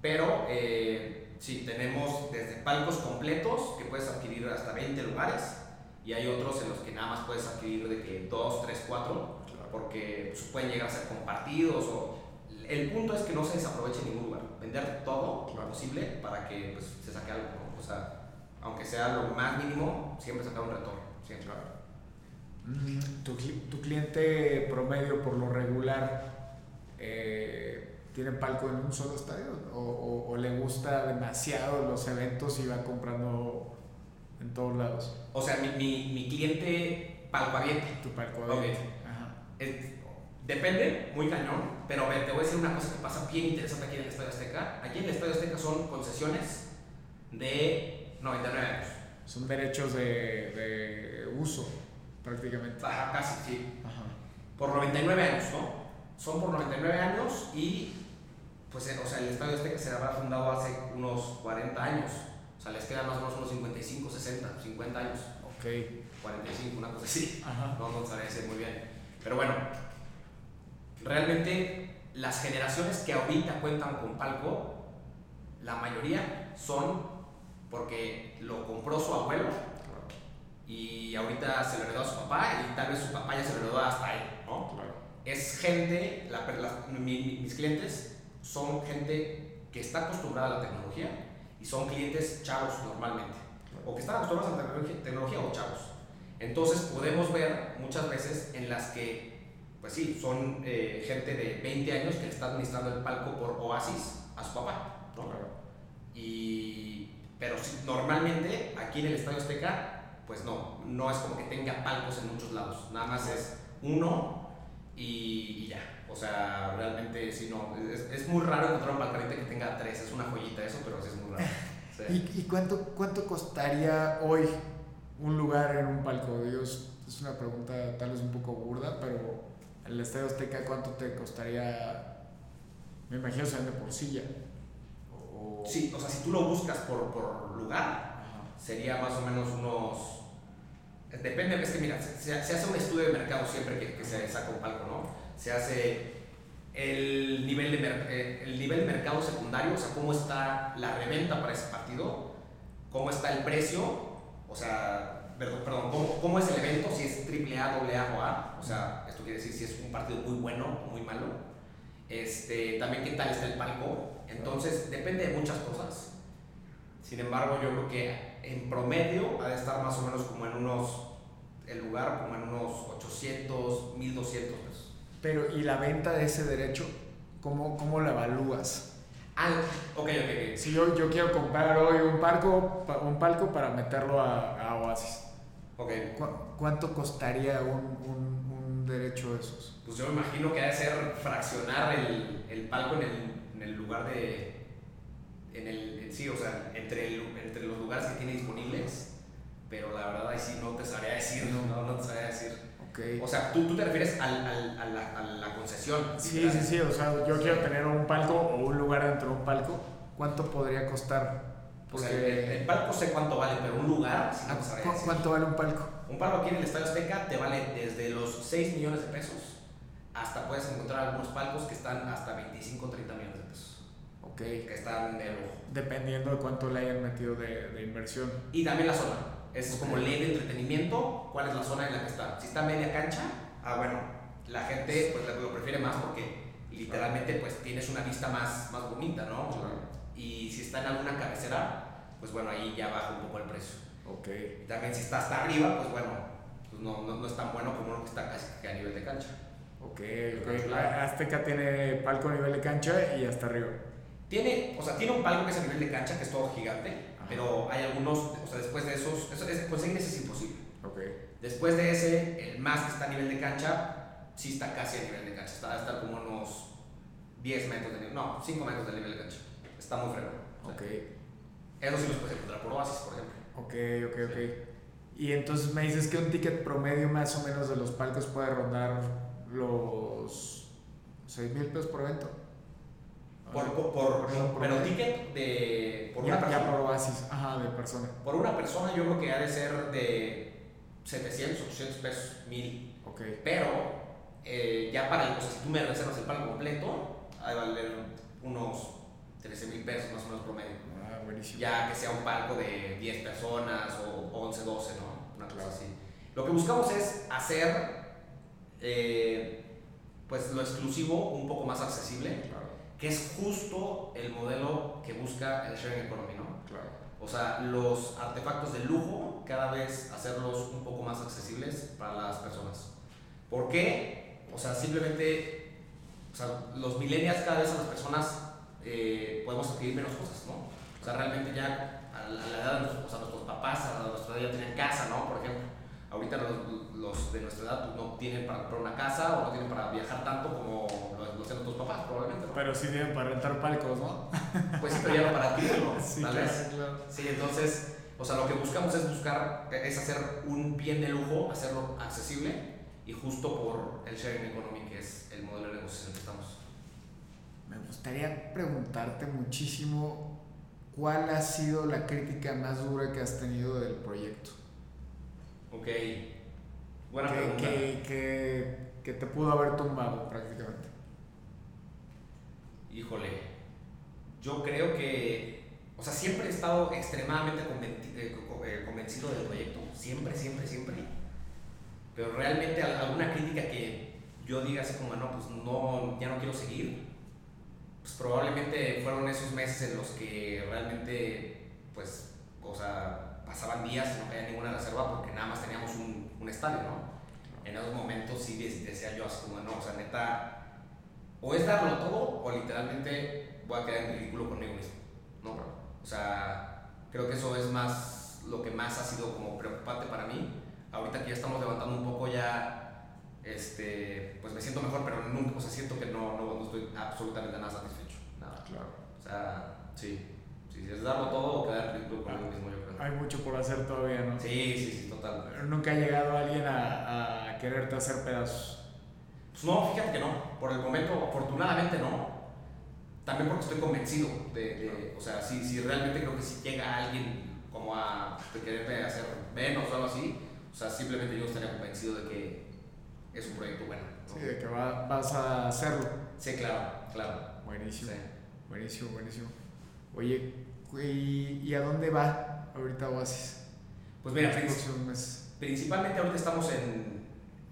pero... Eh, sí, tenemos desde palcos completos que puedes adquirir hasta veinte lugares y hay otros en los que nada más puedes adquirir de que dos, tres, cuatro, porque pues, pueden llegar a ser compartidos o... El punto es que no se desaproveche ningún lugar, vender todo lo posible para que pues, se saque algo, ¿no? O sea, aunque sea lo más mínimo, siempre saca un retorno, siempre. ¿Tu, tu cliente promedio por lo regular... Eh... ¿tiene palco en un solo estadio? ¿O, o, o le gusta demasiado los eventos y va comprando en todos lados? O sea, mi, mi, mi cliente palcoaviente. Tu palcoaviente. Okay. Ajá. Es, depende, muy cañón, pero te voy a decir una cosa que pasa bien interesante aquí en el Estadio Azteca. Aquí en el Estadio Azteca son concesiones de noventa y nueve años. Son derechos de, de uso, prácticamente. Ajá, casi, sí. Ajá. Por noventa y nueve años, ¿no? Son por noventa y nueve años y... pues, o sea, el Estadio Azteca se habrá fundado hace unos cuarenta años. O sea, les quedan más o menos unos cincuenta y cinco, sesenta, cincuenta años. Ok. cuarenta y cinco, una cosa así. Ajá. No, no sabría decir muy bien. Pero bueno, realmente las generaciones que ahorita cuentan con palco, la mayoría son porque lo compró su abuelo y ahorita se lo heredó a su papá y tal vez su papá ya se lo heredó hasta él, ¿no? Claro. Es gente, la, la, mi, mis clientes... son gente que está acostumbrada a la tecnología y son clientes chavos normalmente, o que están acostumbrados a la tecnología, tecnología o chavos. Entonces podemos ver muchas veces en las que, pues sí, son eh, gente de veinte años que está administrando el palco por Oasis a su papá, ¿no? Claro. Y, pero sí, normalmente aquí en el Estadio Azteca, pues no, no es como que tenga palcos en muchos lados, nada más es uno y, y ya. O sea, realmente, sí, no, es, es muy raro encontrar un palcaliente que tenga tres, es una joyita eso, pero sí es muy raro. Sí. ¿Y, y cuánto, cuánto costaría hoy un lugar en un palco? Dios, es una pregunta tal vez un poco burda, pero el Estadio Azteca, ¿cuánto te costaría? Me imagino saliendo por silla. O... sí, o sea, si tú lo buscas por, por lugar, ajá, sería más o menos unos... Depende, es que mira, se, se hace un estudio de mercado siempre que, que se saca un palco, ¿no? Se hace el nivel de mer- el nivel de mercado secundario, o sea, cómo está la reventa para ese partido, cómo está el precio, o sea, perdón, perdón cómo, cómo es el evento, si es triple A, doble A o A, o sea, esto quiere decir si es un partido muy bueno o muy malo, este, también qué tal está el palco, entonces depende de muchas cosas. Sin embargo, yo creo que en promedio ha de estar más o menos como en unos, el lugar como en unos ochocientos, mil doscientos pesos. Pero, ¿y la venta de ese derecho? ¿Cómo, cómo la evalúas? Ah, ok, ok, ok. Si yo, yo quiero comprar hoy un palco, un palco para meterlo a, a Oasis. Ok. ¿Cu- ¿Cuánto costaría un, un, un derecho de esos? Pues yo me imagino que ha de ser fraccionar el, el palco en el, en el lugar de... En el, en sí, o sea, entre, el, entre los lugares que tiene disponibles. Pero la verdad, ahí sí no te sabría decir, no, no, no te sabría decir... Okay. O sea, ¿tú, tú te refieres al, al, a, la, a la concesión? Sí, sí, sí, o sea, yo sí quiero tener un palco o un lugar dentro de un palco. ¿Cuánto podría costar? Porque... o sea, el, el palco sé cuánto vale, pero un lugar... sí, no ¿cu- ¿Cuánto vale un palco? Un palco aquí en el Estadio Azteca te vale desde los seis millones de pesos hasta puedes encontrar algunos palcos que están hasta veinticinco o treinta millones de pesos. Okay. Que están de lujo. Dependiendo de cuánto le hayan metido de, de inversión. Y también la zona. Es okay. Como ley de entretenimiento, cuál es la zona en la que está. Si está media cancha, ah, bueno, la gente pues lo prefiere más porque literalmente pues tienes una vista más, más bonita, ¿no? Claro. Y si está en alguna cabecera, pues bueno, ahí ya baja un poco el precio. Okay. Y también si está hasta arriba, pues bueno, pues no, no, no es tan bueno como uno que está casi que a nivel de cancha. Ok, ok. La Azteca tiene palco a nivel de cancha y hasta arriba. Tiene, o sea, tiene un palco que es a nivel de cancha, que es todo gigante. Ajá. Pero hay algunos, o sea, después de esos, eso, es, conseguir ese es imposible. Okay. Después de ese, el más que está a nivel de cancha, sí está casi a nivel de cancha. Está, está como unos diez metros de nivel, no, cinco metros del nivel de cancha. Está muy fregón. O sea, ok. Eso sí los puedes encontrar por Oasis, por ejemplo. Ok, ok, sí. Ok. Y entonces me dices que un ticket promedio más o menos de los palcos puede rondar los seis mil pesos por evento. Por, por, por, por pero ticket de por ya, una persona, ya por Oasis, ajá, de persona. Por una persona yo creo que ha de ser de setecientos, ochocientos pesos, mil. Okay. Pero eh, ya para, o sea, si tú me reservas el palco completo, ha de valer unos trece mil pesos más o menos promedio. Ah, buenísimo. Ya que sea un palco de diez personas o once, doce, ¿no? Una cosa así. Lo que buscamos es hacer eh, pues lo exclusivo un poco más accesible. Claro. Que es justo el modelo que busca el Sharing Economy, ¿no? Claro. O sea, los artefactos de lujo, cada vez hacerlos un poco más accesibles para las personas. ¿Por qué? O sea, simplemente, o sea, los millennials, cada vez a las personas eh, podemos adquirir menos cosas, ¿no? O sea, realmente ya a la, a la edad de nuestros, o sea, nuestros papás, a nuestra edad ya tenían casa, ¿no? Por ejemplo, ahorita los, los de nuestra edad no tienen para comprar una casa o no tienen para viajar tanto como lo hacían tus papás, probablemente, ¿no? Pero sí tienen para rentar palcos, ¿no? Pues sí, pero ya no para adquirirlo, sí, tal claro, vez. Claro. Sí, entonces, o sea, lo que buscamos es buscar, es hacer un bien de lujo, hacerlo accesible y justo por el Sharing Economy, que es el modelo de negocio en el que estamos. Me gustaría preguntarte muchísimo, ¿cuál ha sido la crítica más dura que has tenido del proyecto? Ok, buena que, pregunta. Que, que, que te pudo haber tumbado prácticamente. Híjole, yo creo que, o sea, siempre he estado extremadamente convencido del proyecto, siempre, siempre, siempre. Pero realmente alguna crítica que yo diga así como, no, pues no, ya no quiero seguir, pues probablemente fueron esos meses en los que realmente, pues, o sea, pasaban días y no caía ninguna reserva porque nada más teníamos un, un estadio, ¿no? En esos momentos sí decía yo así como, no, o sea, neta, o es darlo todo o literalmente voy a quedar en ridículo conmigo mismo, ¿no? O sea, creo que eso es más, lo que más ha sido como preocupante para mí. Ahorita que ya estamos levantando un poco ya, este, pues me siento mejor, pero nunca, o sea, siento que no, no, no estoy absolutamente nada satisfecho, nada. Claro. O sea, sí. Si es darlo todo o quedar en ridículo conmigo ah, mismo, yo creo. Hay mucho por hacer todavía, ¿no? Sí, sí, sí, total. Pero nunca ha llegado alguien a, a quererte hacer pedazos. Pues no, fíjate que no. Por el momento, afortunadamente no. También porque estoy convencido de, de o sea, si, si realmente creo que si llega alguien como a quererme hacer menos o algo así, o sea, simplemente yo estaría convencido de que es un proyecto bueno, ¿no? Sí, de que va, vas a hacerlo. Sí, claro, claro. Buenísimo, sí. buenísimo, buenísimo. Oye, ¿y, ¿y a dónde va ahorita Oasis? Pues mira, principalmente ahorita estamos en,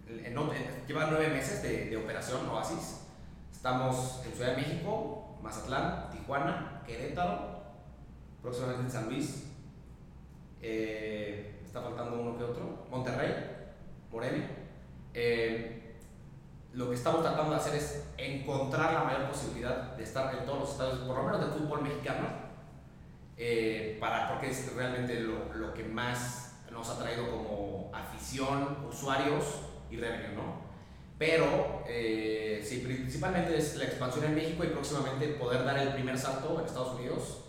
en, en, en lleva nueve meses de, de operación Oasis. Estamos en Ciudad de México, Mazatlán, Tijuana, Querétaro, próximamente en San Luis. Eh, está faltando uno que otro, Monterrey, Morelia. Eh, Lo que estamos tratando de hacer es encontrar la mayor posibilidad de estar en todos los estadios, por lo menos de fútbol mexicano, eh, para, porque es realmente lo, lo que más nos ha traído como afición, usuarios y revenue, ¿no? Pero eh, sí, principalmente es la expansión en México y próximamente poder dar el primer salto en Estados Unidos,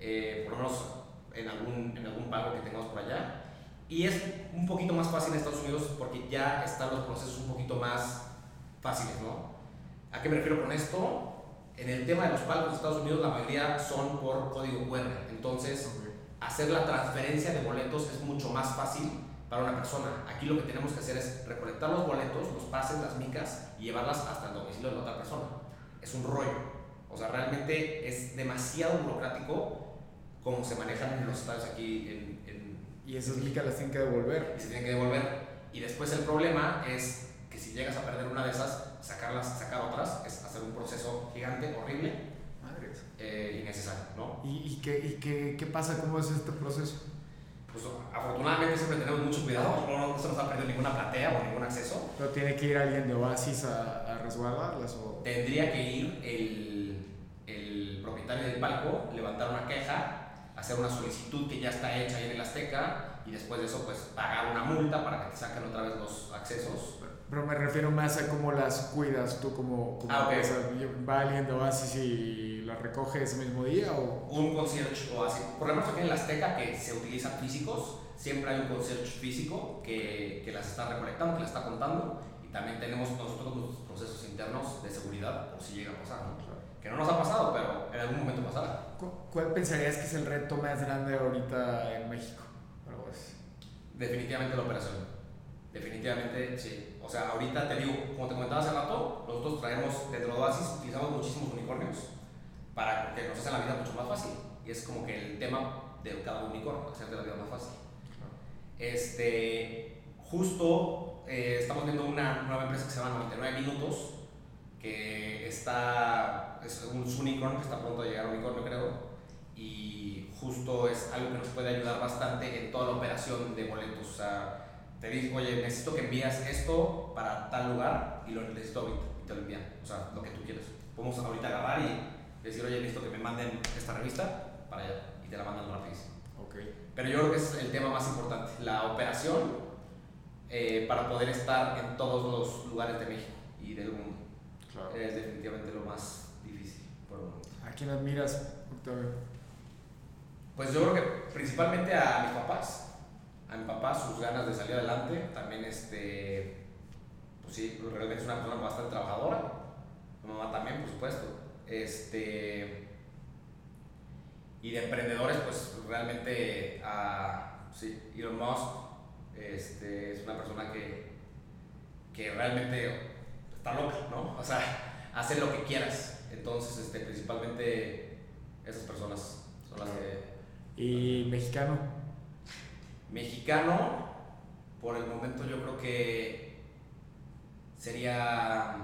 eh, por lo menos en algún, en algún pago que tengamos por allá. Y es un poquito más fácil en Estados Unidos porque ya están los procesos un poquito más fáciles, ¿no? ¿A qué me refiero con esto? En el tema de los palcos de Estados Unidos, la mayoría son por código cu erre. Entonces, okay, hacer la transferencia de boletos es mucho más fácil para una persona. Aquí lo que tenemos que hacer es recolectar los boletos, los pases, las micas y llevarlas hasta el domicilio de la otra persona. Es un rollo. O sea, realmente es demasiado burocrático como se manejan en los estados aquí en, en y eso implica las tienen que devolver. Y se tienen que devolver. Y después el problema es que si llegas a perder una de esas, sacarlas, sacar otras, es hacer un proceso gigante, horrible, madres, eh, innecesario, ¿no? ¿Y, y, qué, y qué, qué pasa? ¿Cómo es este proceso? Pues afortunadamente siempre tenemos mucho cuidado, no, no se nos ha perdido ninguna platea o ningún acceso. ¿Pero tiene que ir alguien de Oasis a, a resguardarlas? O... Tendría que ir el, el propietario del palco, levantar una queja, hacer una solicitud que ya está hecha ahí en el Azteca y después de eso pues pagar una multa para que te saquen otra vez los accesos. Pero me refiero más a cómo las cuidas tú como, como ah, okay. ¿Va alguien de Oasis y las recoge ese mismo día? O un concierge Oasis. Por lo menos aquí en el Azteca, que se utilizan físicos, siempre hay un concierge físico que, que las está recolectando, que las está contando, y también tenemos nosotros nuestros procesos internos de seguridad por si llega a pasar, ¿no? Claro. Que no nos ha pasado, pero en algún momento pasará. ¿Cuál pensarías que es el reto más grande ahorita en México? Bueno, pues, definitivamente la operación. Definitivamente, sí. O sea, ahorita te digo, como te comentaba hace rato, nosotros traemos dentro de Oasis, utilizamos muchísimos unicornios para que nos hacen la vida mucho más fácil. Y es como que el tema de cada unicornio, hacerte la vida más fácil. Claro. Este, justo eh, estamos viendo una nueva empresa que se llama noventa y nueve minutos, que está, es un unicornio que está pronto a llegar a unicornio, creo. Y justo es algo que nos puede ayudar bastante en toda la operación de boletos. O sea, te dicen, oye, necesito que envías esto para tal lugar y lo necesito ahorita y te lo envían, o sea, lo que tú quieres. Podemos ahorita agarrar y decir, oye, necesito que me manden esta revista para allá y te la mandan rapidísimo. Okay. Pero yo creo que es el tema más importante, la operación eh, para poder estar en todos los lugares de México y del mundo. Claro. Es definitivamente lo más difícil por el momento. ¿A quién admiras, Octavio? Pues yo creo que principalmente a mis papás. A mi papá, sus ganas de salir adelante, también este, pues sí, realmente es una persona bastante trabajadora, mi mamá también, por supuesto, este, y de emprendedores, pues realmente, uh, sí, Elon Musk, este, es una persona que, que realmente está loca, ¿no? O sea, hace lo que quieras, entonces, este, principalmente esas personas son las que... ¿Y mexicano? Mexicano, por el momento yo creo que sería.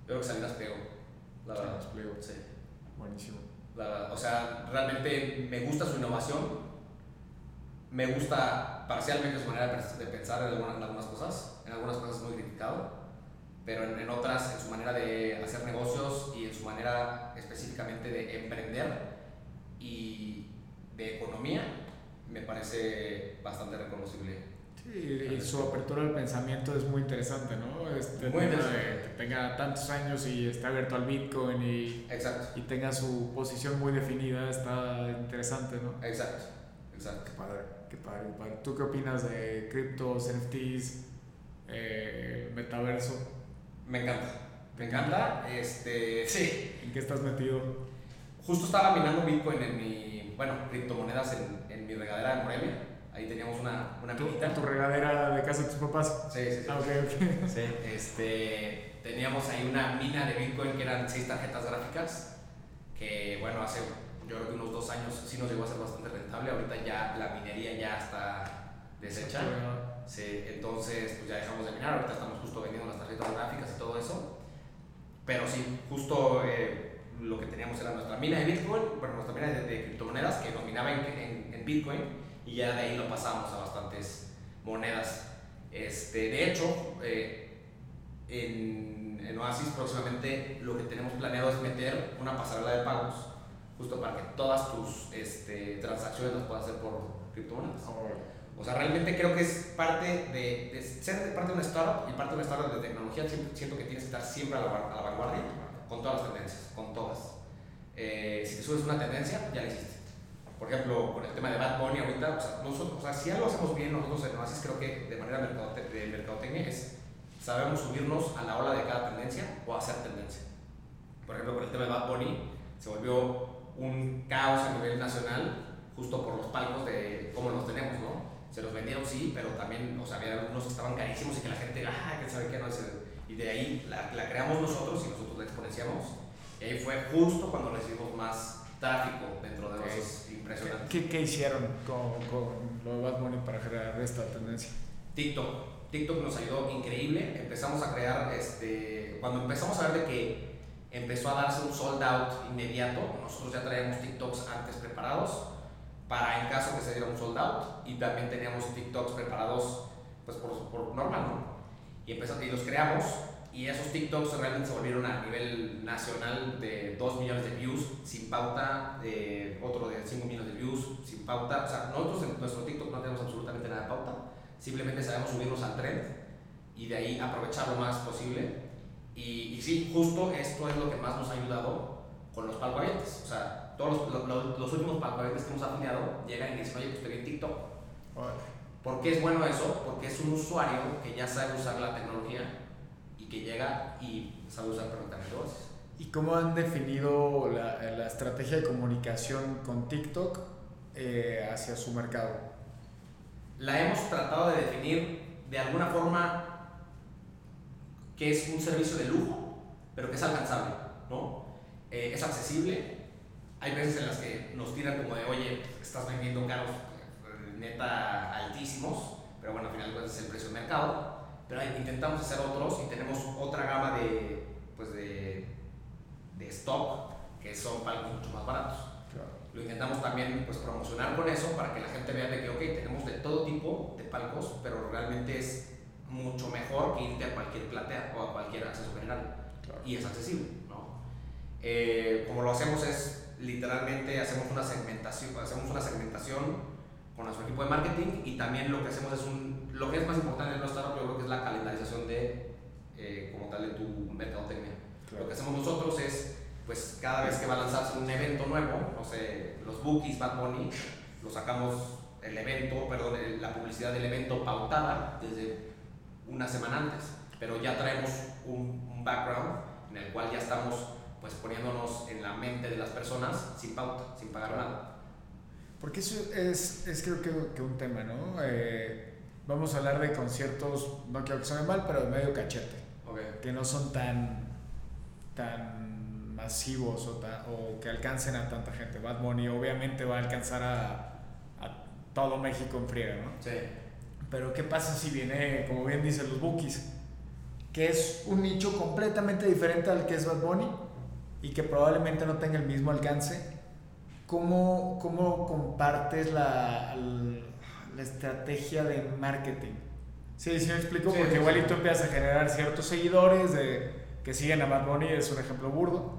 Yo creo que Salinas Pliego, la verdad. Salinas Pliego, sí. Buenísimo. La verdad, o sea, realmente me gusta su innovación, me gusta parcialmente su manera de pensar en algunas, en algunas cosas, en algunas cosas es muy criticado, pero en, en otras, en su manera de hacer negocios y en su manera específicamente de emprender y de economía, me parece bastante reconocible. Sí, y su apertura al pensamiento es muy interesante, ¿no? Este, muy interesante. Que tenga tantos años y está abierto al Bitcoin y, exacto, y tenga su posición muy definida, está interesante, ¿no? Exacto, exacto. Qué padre, qué padre, qué padre. ¿Tú qué opinas de criptos, N F Ts, eh, metaverso? Me encanta, me encanta. Este, sí. ¿En qué estás metido? Justo estaba minando Bitcoin en mi... bueno, criptomonedas en, en mi regadera de Morelia. Ahí teníamos una, una minita. ¿Tu, ¿Tu regadera de casa de tus papás? Sí, sí, sí. Ah, ok, ok. Sí, este, teníamos ahí una mina de Bitcoin que eran seis tarjetas gráficas. Que, bueno, hace yo creo que unos dos años sí nos llegó a ser bastante rentable. Ahorita ya la minería ya está deshecha. Sí, entonces, pues ya dejamos de minar. Ahorita estamos justo vendiendo las tarjetas gráficas y todo eso. Pero sí, justo. Eh, lo que teníamos era nuestra mina de Bitcoin, bueno, nuestra mina de, de criptomonedas que dominaba en, en, en Bitcoin y ya de ahí lo pasamos a bastantes monedas. Este, de hecho, eh, en, en Oasis próximamente lo que tenemos planeado es meter una pasarela de pagos justo para que todas tus este, transacciones las puedas hacer por criptomonedas. O sea, realmente creo que es parte de, de ser parte de una startup y parte de una startup de tecnología. Siento que tienes que estar siempre a la, a la vanguardia con todas las tendencias, con todas. Eh, si te subes una tendencia, ya la hiciste. Por ejemplo, con el tema de Bad Bunny ahorita, o sea, nosotros, o sea, si algo hacemos bien nosotros en Oasis, creo que de manera de mercadotecnia es sabemos subirnos a la ola de cada tendencia o hacer tendencia. Por ejemplo, con el tema de Bad Bunny, se volvió un caos a nivel nacional justo por los palcos de cómo los tenemos, ¿no? Se los vendieron, sí, pero también, o sea, había algunos que estaban carísimos y que la gente, ah, que sabe qué no es el... y de ahí la, la creamos nosotros y nosotros la exponenciamos. Y ahí fue justo cuando recibimos más tráfico dentro de los okay. impresionantes. ¿Qué, qué hicieron con, con lo de Bad Bunny para crear esta tendencia? TikTok. TikTok nos ayudó increíble. Empezamos a crear, este, cuando empezamos a ver de que empezó a darse un sold out inmediato, nosotros ya traíamos TikToks antes preparados para en caso que se diera un sold out, y también teníamos TikToks preparados pues por, por normal, ¿no? Y empezamos, y los creamos, y esos TikToks realmente se volvieron a nivel nacional de dos millones de views sin pauta, de otro de cinco millones de views sin pauta. O sea, nosotros en nuestro TikTok no tenemos absolutamente nada de pauta, simplemente sabemos subirnos al trend y de ahí aprovechar lo más posible. Y, y sí, justo esto es lo que más nos ha ayudado con los palcoavientes. O sea, todos los, los, los últimos palcoavientes que hemos afiliado llegan y dicen, oye, pues te vi en TikTok. Vale. ¿Por qué es bueno eso? Porque es un usuario que ya sabe usar la tecnología y que llega y sabe usar perfectamente voces. ¿Y cómo han definido la, la estrategia de comunicación con TikTok eh, hacia su mercado? La hemos tratado de definir de alguna forma que es un servicio de lujo, pero que es alcanzable, ¿no? Eh, es accesible. Hay veces en las que nos tiran como de, oye, estás vendiendo caros, neta, altísimos, pero bueno, al final pues, es el precio de mercado. Pero intentamos hacer otros y tenemos otra gama de, pues, de, de stock, que son palcos mucho más baratos. Claro. Lo intentamos también pues, promocionar con eso para que la gente vea de que, ok, tenemos de todo tipo de palcos, pero realmente es mucho mejor que irte a cualquier platea o a cualquier acceso general. Claro. Y es accesible, ¿no? Eh, como lo hacemos es literalmente hacemos una segmentación, hacemos una segmentación con nuestro equipo de marketing, y también lo que hacemos es un, lo que es más importante en nuestra startup, yo creo que es la calendarización de eh, como tal de tu mercadotecnia. Claro. Lo que hacemos nosotros es, pues cada vez que va a lanzarse un evento nuevo, no sé, los Bukis, Bad Bunny, lo sacamos el evento, perdón, el, la publicidad del evento pautada desde una semana antes, pero ya traemos un, un background en el cual ya estamos pues poniéndonos en la mente de las personas sin pauta, sin pagar nada. Porque eso es, es creo que, que un tema, ¿no? Eh, vamos a hablar de conciertos, no quiero que suene mal, pero de medio cachete, okay. Que no son tan, tan masivos o, ta, o que alcancen a tanta gente. Bad Bunny obviamente va a alcanzar a, a todo México en friega, ¿no? Sí. Pero ¿qué pasa si viene, como bien dicen los Bukis, que es un nicho completamente diferente al que es Bad Bunny y que probablemente no tenga el mismo alcance? ¿Cómo, cómo compartes la, la estrategia de marketing? Sí, sí me explico, sí, porque sí, igual sí. Tú empiezas a generar ciertos seguidores de, que siguen a Bad Bunny, es un ejemplo burdo. Uh-huh.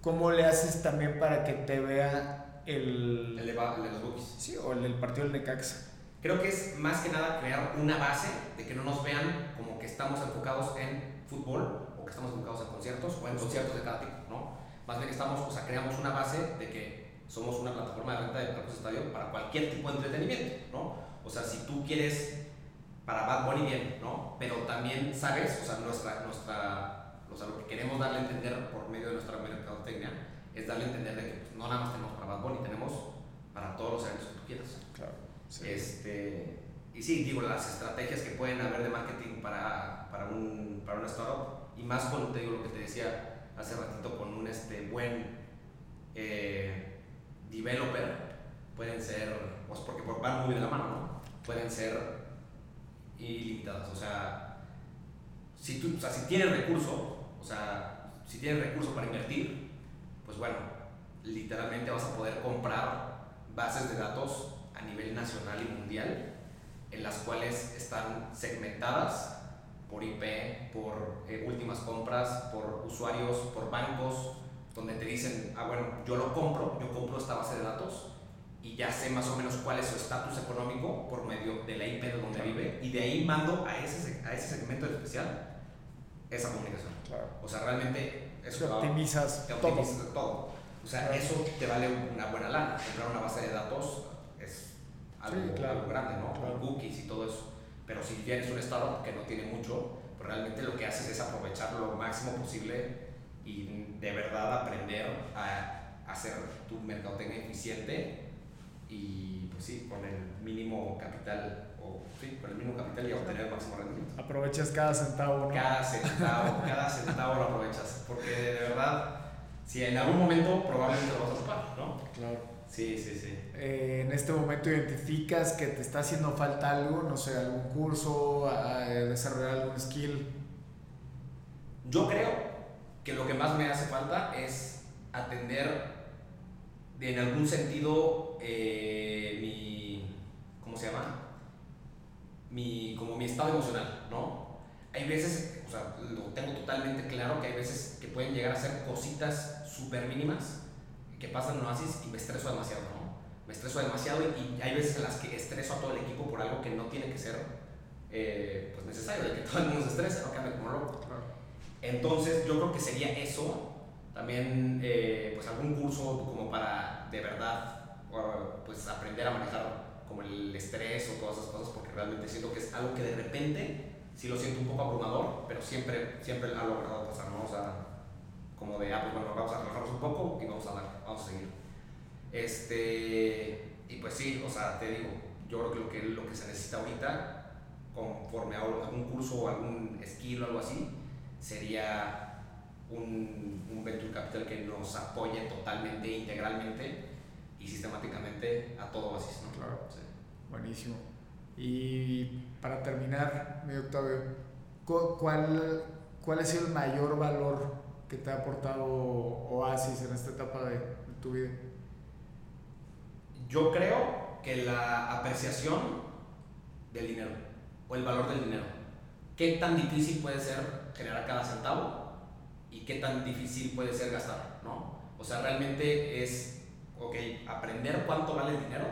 ¿Cómo le haces también para que te vea el... El de, el de los Bukis. Sí, o el del partido del Necaxa. Creo que es más que nada crear una base de que no nos vean como que estamos enfocados en fútbol o que estamos enfocados en conciertos o en conciertos de cada tipo, ¿no? Más bien que estamos, o sea, creamos una base de que somos una plataforma de renta de palcos estadio para cualquier tipo de entretenimiento, ¿no? O sea, si tú quieres para Bad Bunny bien, ¿no? Pero también sabes, o sea, nuestra, nuestra, o sea, lo que queremos darle a entender por medio de nuestra mercadotecnia es darle a entender de que pues, no nada más tenemos para Bad Bunny, tenemos para todos los eventos que tú quieras. Claro. Sí. Este, y sí, digo, las estrategias que pueden haber de marketing para, para, un, para una startup, y más con, te digo, lo que te decía hace ratito, con un este, buen eh, developer, pueden ser, pues porque van muy de la mano, ¿no? Pueden ser ilimitadas, o sea, si tú, o sea, si tienes recurso, o sea, si tienes recurso para invertir, pues bueno, literalmente vas a poder comprar bases de datos a nivel nacional y mundial, en las cuales están segmentadas por I P, por eh, últimas compras, por usuarios, por bancos, donde te dicen, ah bueno, yo lo compro, yo compro esta base de datos y ya sé más o menos cuál es su estatus económico por medio de la I P de donde claro. vive, y de ahí mando a ese, a ese segmento especial esa comunicación. Claro. O sea, realmente eso te optimizas, te optimizas todo. todo. O sea, claro. Eso te vale una buena lana, comprar una base de datos. Algo, sí, claro, algo grande, ¿no? Claro. Cookies y todo eso. Pero si tienes un startup que no tiene mucho, pues realmente lo que haces es aprovechar lo máximo posible y de verdad aprender a hacer tu mercadotecnia eficiente y pues sí, con el mínimo capital, o sí, con el mínimo capital y obtener el máximo rendimiento. Aprovechas cada centavo, ¿no? Cada centavo, cada centavo lo aprovechas, porque de verdad, si en algún momento probablemente lo vas a ocupar, ¿no? Claro. Sí, sí, sí. Eh, en este momento identificas que te está haciendo falta algo, no sé, algún curso, a, a desarrollar algún skill. Yo creo que lo que más me hace falta es atender en algún sentido eh, mi, ¿cómo se llama? Mi, como mi estado emocional, ¿no? Hay veces, o sea, lo tengo totalmente claro que hay veces que pueden llegar a ser cositas súper mínimas que pasan en Oasis y me estreso demasiado, ¿no? Me estreso demasiado y, y hay veces en las que estreso a todo el equipo por algo que no tiene que ser eh, pues necesario, de que todo el mundo se estrese, no cambie como loco. Entonces yo creo que sería eso, también eh, pues algún curso como para de verdad pues aprender a manejar como el estrés o todas esas cosas, porque realmente siento que es algo que de repente sí lo siento un poco abrumador, pero siempre, siempre ha logrado pasar, ¿no? O sea, como de, ah, pues bueno, vamos a relajarnos un poco y vamos a dar, vamos a seguir. Este, y pues sí, o sea, te digo, yo creo que lo que, lo que se necesita ahorita, conforme a algún curso o algún skill o algo así, sería un, un venture capital que nos apoye totalmente, integralmente y sistemáticamente a todo Oasis, ¿no? Claro, sí. Buenísimo. Y para terminar, mi Octavio, ¿cuál, cuál ha sido el mayor valor que te ha aportado Oasis en esta etapa de, de tu vida? Yo creo que la apreciación del dinero o el valor del dinero. ¿Qué tan difícil puede ser generar cada centavo y qué tan difícil puede ser gastar, ¿no? O sea, realmente es, ok, aprender cuánto vale el dinero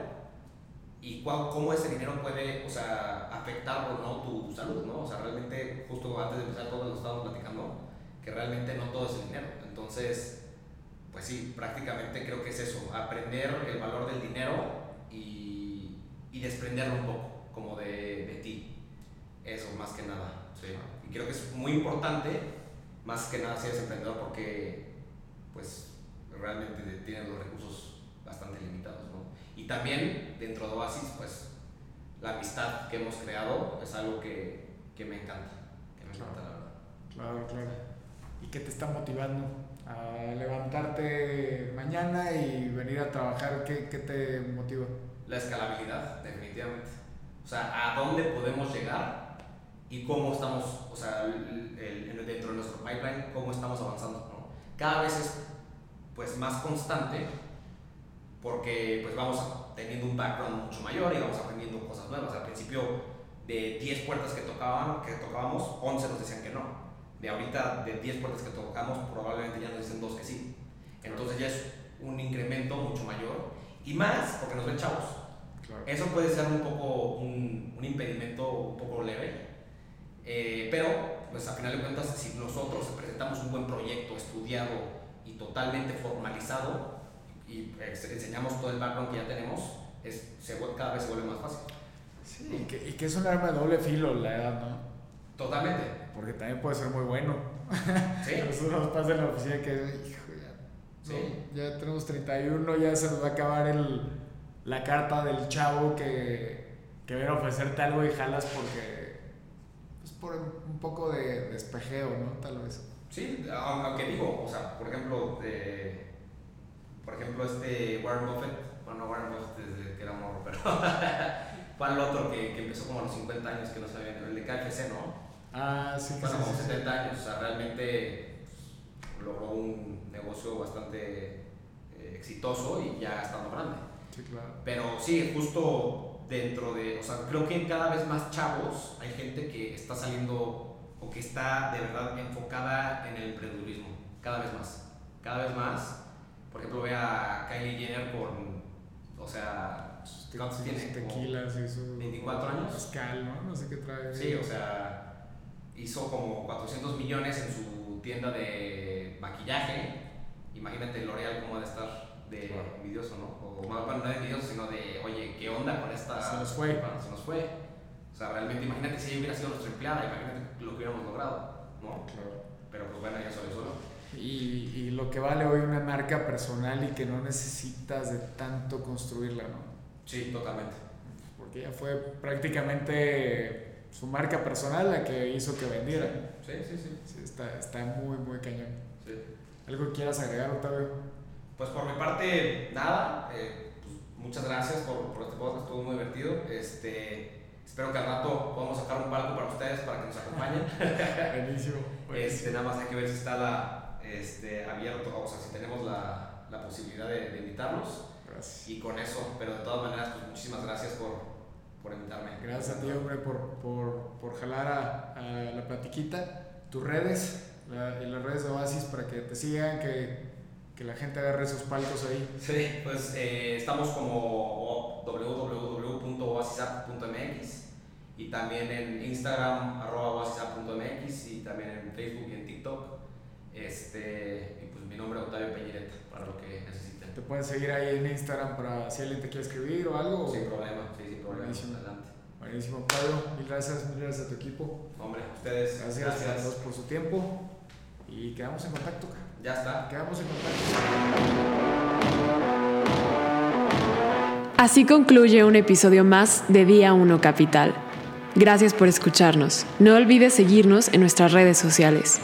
y cuál, cómo ese dinero puede, o sea, afectar o no tu salud, ¿no? O sea, realmente, justo antes de empezar todo lo estábamos platicando, que realmente no todo es el dinero. Entonces, pues sí, prácticamente creo que es eso, aprender el valor del dinero y, y desprenderlo un poco, como de, de ti, eso más que nada, sí. Y creo que es muy importante, más que nada si eres emprendedor, porque pues realmente tienes los recursos bastante limitados, ¿no? Y también, dentro de Oasis, pues la amistad que hemos creado es algo que, que me encanta, que me encanta, la verdad. Claro, claro. ¿Y qué te está motivando a levantarte mañana y venir a trabajar? ¿Qué, qué te motiva? La escalabilidad, definitivamente. O sea, a dónde podemos llegar y cómo estamos, o sea, el, el, dentro de nuestro pipeline, cómo estamos avanzando, ¿no? Cada vez es pues, más constante, porque pues, vamos teniendo un background mucho mayor y vamos aprendiendo cosas nuevas. Al principio, de diez puertas que, tocaban, que tocábamos, once nos decían que no. De ahorita, de diez puertas que tocamos, probablemente ya nos dicen dos que sí. Entonces ya es un incremento mucho mayor. Y más porque nos ven chavos. Claro. Eso puede ser un poco un, un impedimento un poco leve. Eh, pero, pues a final de cuentas, si nosotros presentamos un buen proyecto estudiado y totalmente formalizado, y enseñamos todo el background que ya tenemos, es, se, cada vez se vuelve más fácil. Sí, y que, y que es un arma de doble filo la edad, ¿no? Totalmente. Porque también puede ser muy bueno. Sí. Nosotros nos pasa en la oficina que, hijo, ya, sí. no, ya tenemos treinta y uno, ya se nos va a acabar el, la carta del chavo que, que viene a ofrecerte algo y jalas porque, pues por un poco de despejeo, ¿no? Tal vez. Sí, aunque digo, o sea, por ejemplo, de, por ejemplo este Warren Buffett, bueno, Warren Buffett desde que era morro, pero fue el otro que, que empezó como a los cincuenta años, que no sabía, el de K F C, ¿no? Ah, sí, bueno, como sí, setenta sí. años, o sea, realmente pues, logró un negocio bastante eh, exitoso y ya estando grande. Sí, claro. Pero sí, justo dentro de, o sea, creo que cada vez más chavos hay gente que está saliendo o que está de verdad enfocada en el emprendedurismo, cada vez más, cada vez más. Por ejemplo, ve a Kylie Jenner con, o sea, ¿cuántos tiene? Tequilas y eso. veinticuatro años. Pascal, ¿no? No sé qué trae. Sí, o sea, hizo como cuatrocientos millones en su tienda de maquillaje. Imagínate L'Oreal cómo ha de estar de claro. envidioso, ¿no? O bueno, no de envidioso, sino de, oye, ¿qué onda con esta? Se nos fue. Bueno, se nos fue. O sea, realmente, imagínate si ella hubiera sido nuestra empleada, imagínate lo que hubiéramos logrado, ¿no? Claro. Pero pues bueno, ya soy solo. Y, y lo que vale hoy una marca personal y que no necesitas de tanto construirla, ¿no? Sí, totalmente. Porque ya fue prácticamente su marca personal la que hizo que vendiera. Sí, sí, sí. Sí, está, está muy, muy cañón. Sí. ¿Algo que quieras agregar, Octavio? Pues por mi parte, nada. Eh, pues muchas gracias por, por este podcast, estuvo muy divertido. Este, espero que al rato podamos sacar un palco para ustedes, para que nos acompañen. Buenísimo. Este, nada más hay que ver si está la, este, abierto, o sea, si tenemos la, la posibilidad de, de invitarlos. Gracias. Y con eso, pero de todas maneras, pues muchísimas gracias por... por invitarme. Gracias a ti, hombre, por, por, por jalar a, a la platiquita. Tus redes, la, las redes de Oasis, para que te sigan, que, que la gente agarre esos palcos ahí. Sí, pues eh, estamos como doble u doble u doble u punto oasis app punto m x y también en Instagram, arroba oasis app punto m x, y también en Facebook y en TikTok. Este, y pues mi nombre es Octavio Peñireta, para lo que necesiten. Te pueden seguir ahí en Instagram para si alguien te quiere escribir o algo. Sin problema, sí, sin problema. Buenísimo. Adelante. Buenísimo, Pablo. Mil gracias, mil gracias a tu equipo. Hombre, a ustedes. Gracias, gracias a todos por su tiempo. Y quedamos en contacto. Ya está. Quedamos en contacto. Así concluye un episodio más de Día uno Capital. Gracias por escucharnos. No olvides seguirnos en nuestras redes sociales.